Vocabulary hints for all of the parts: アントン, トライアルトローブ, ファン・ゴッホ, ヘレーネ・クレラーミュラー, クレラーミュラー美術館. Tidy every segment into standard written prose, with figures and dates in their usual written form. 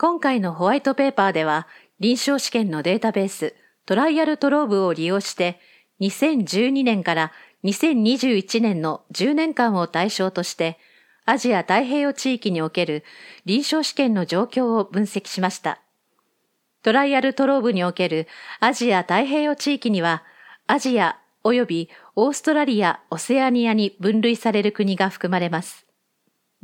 今回のホワイトペーパーでは、臨床試験のデータベース、トライアルトローブを利用して、2012年から2021年の10年間を対象として、アジア太平洋地域における臨床試験の状況を分析しました。トライアルトローブにおけるアジア太平洋地域には、アジア及びオーストラリア・オセアニアに分類される国が含まれます。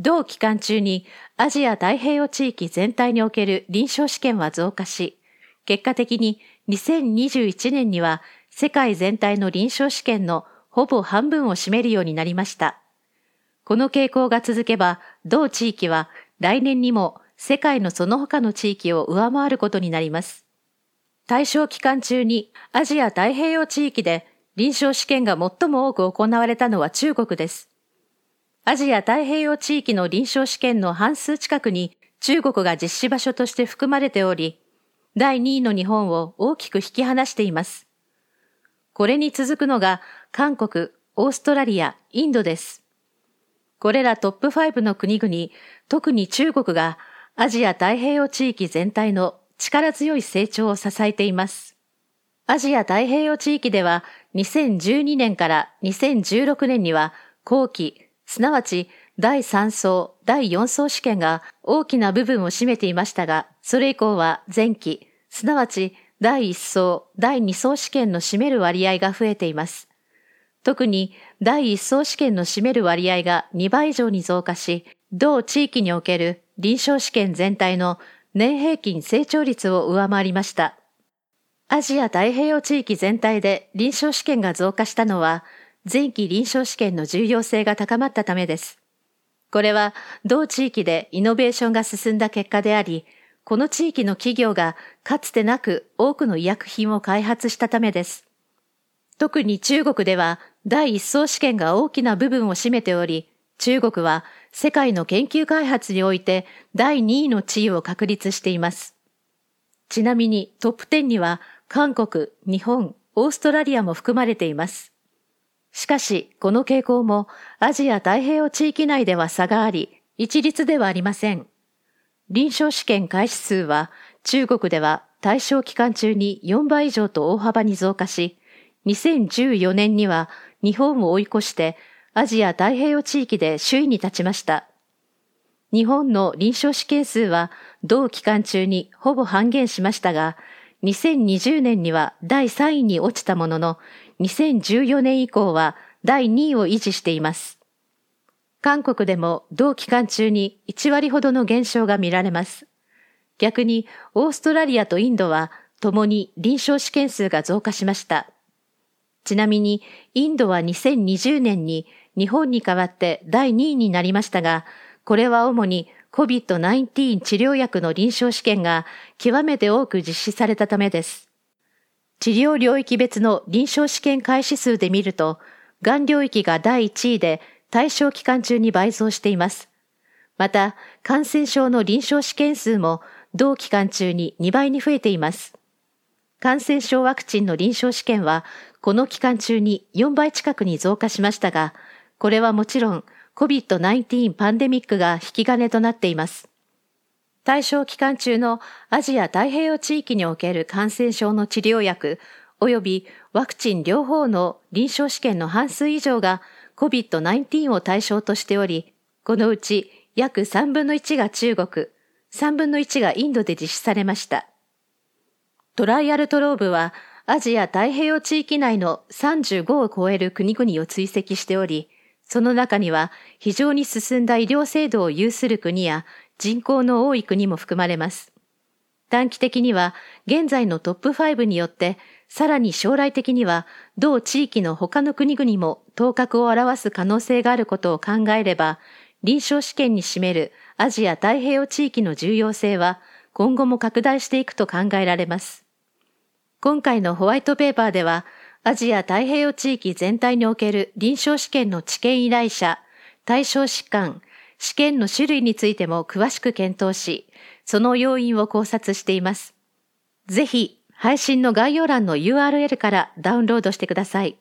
同期間中にアジア太平洋地域全体における臨床試験は増加し、結果的に2021年には世界全体の臨床試験のほぼ半分を占めるようになりました。この傾向が続けば、同地域は来年にも世界のその他の地域を上回ることになります。対象期間中にアジア太平洋地域で臨床試験が最も多く行われたのは中国です。アジア太平洋地域の臨床試験の半数近くに中国が実施場所として含まれており、第2位の日本を大きく引き離しています。これに続くのが韓国、オーストラリア、インドです。これらトップ5の国々、特に中国がアジア太平洋地域全体の力強い成長を支えています。アジア太平洋地域では2012年から2016年には後期、すなわち第3層、第4層試験が大きな部分を占めていましたが、それ以降は前期、すなわち第1層、第2層試験の占める割合が増えています。特に第1層試験の占める割合が2倍以上に増加し、同地域における臨床試験全体の年平均成長率を上回りました。アジア太平洋地域全体で臨床試験が増加したのは、前期臨床試験の重要性が高まったためです。これは同地域でイノベーションが進んだ結果であり、この地域の企業がかつてなく多くの医薬品を開発したためです。特に中国では第一層試験が大きな部分を占めており、中国は世界の研究開発において第2位の地位を確立しています。ちなみにトップ10には韓国、日本、オーストラリアも含まれています。しかし、この傾向もアジア太平洋地域内では差があり、一律ではありません。臨床試験開始数は中国では対象期間中に4倍以上と大幅に増加し、2014年には日本を追い越してアジア太平洋地域で首位に立ちました。日本の臨床試験数は同期間中にほぼ半減しましたが、2020年には第3位に落ちたものの、2014年以降は第2位を維持しています。韓国でも同期間中に1割ほどの減少が見られます。逆にオーストラリアとインドはともに臨床試験数が増加しました。ちなみにインドは2020年に日本に代わって第2位になりましたが、これは主にCOVID-19 治療薬の臨床試験が極めて多く実施されたためです。治療領域別の臨床試験開始数で見ると、がん領域が第1位で対象期間中に倍増しています。また、感染症の臨床試験数も同期間中に2倍に増えています。感染症ワクチンの臨床試験は、この期間中に4倍近くに増加しましたが、これはもちろん、COVID-19 パンデミックが引き金となっています。対象期間中のアジア太平洋地域における感染症の治療薬及びワクチン両方の臨床試験の半数以上が COVID-19 を対象としており、このうち約3分の1が中国、3分の1がインドで実施されました。トライアルトローブはアジア太平洋地域内の35を超える国々を追跡しており、その中には非常に進んだ医療制度を有する国や人口の多い国も含まれます。短期的には現在のトップ5によって、さらに将来的には同地域の他の国々も頭角を現す可能性があることを考えれば、臨床試験に占めるアジア太平洋地域の重要性は今後も拡大していくと考えられます。今回のホワイトペーパーでは、アジア太平洋地域全体における臨床試験の治験依頼者、対象疾患、試験の種類についても詳しく検討し、その要因を考察しています。ぜひ、配信の概要欄の URL からダウンロードしてください。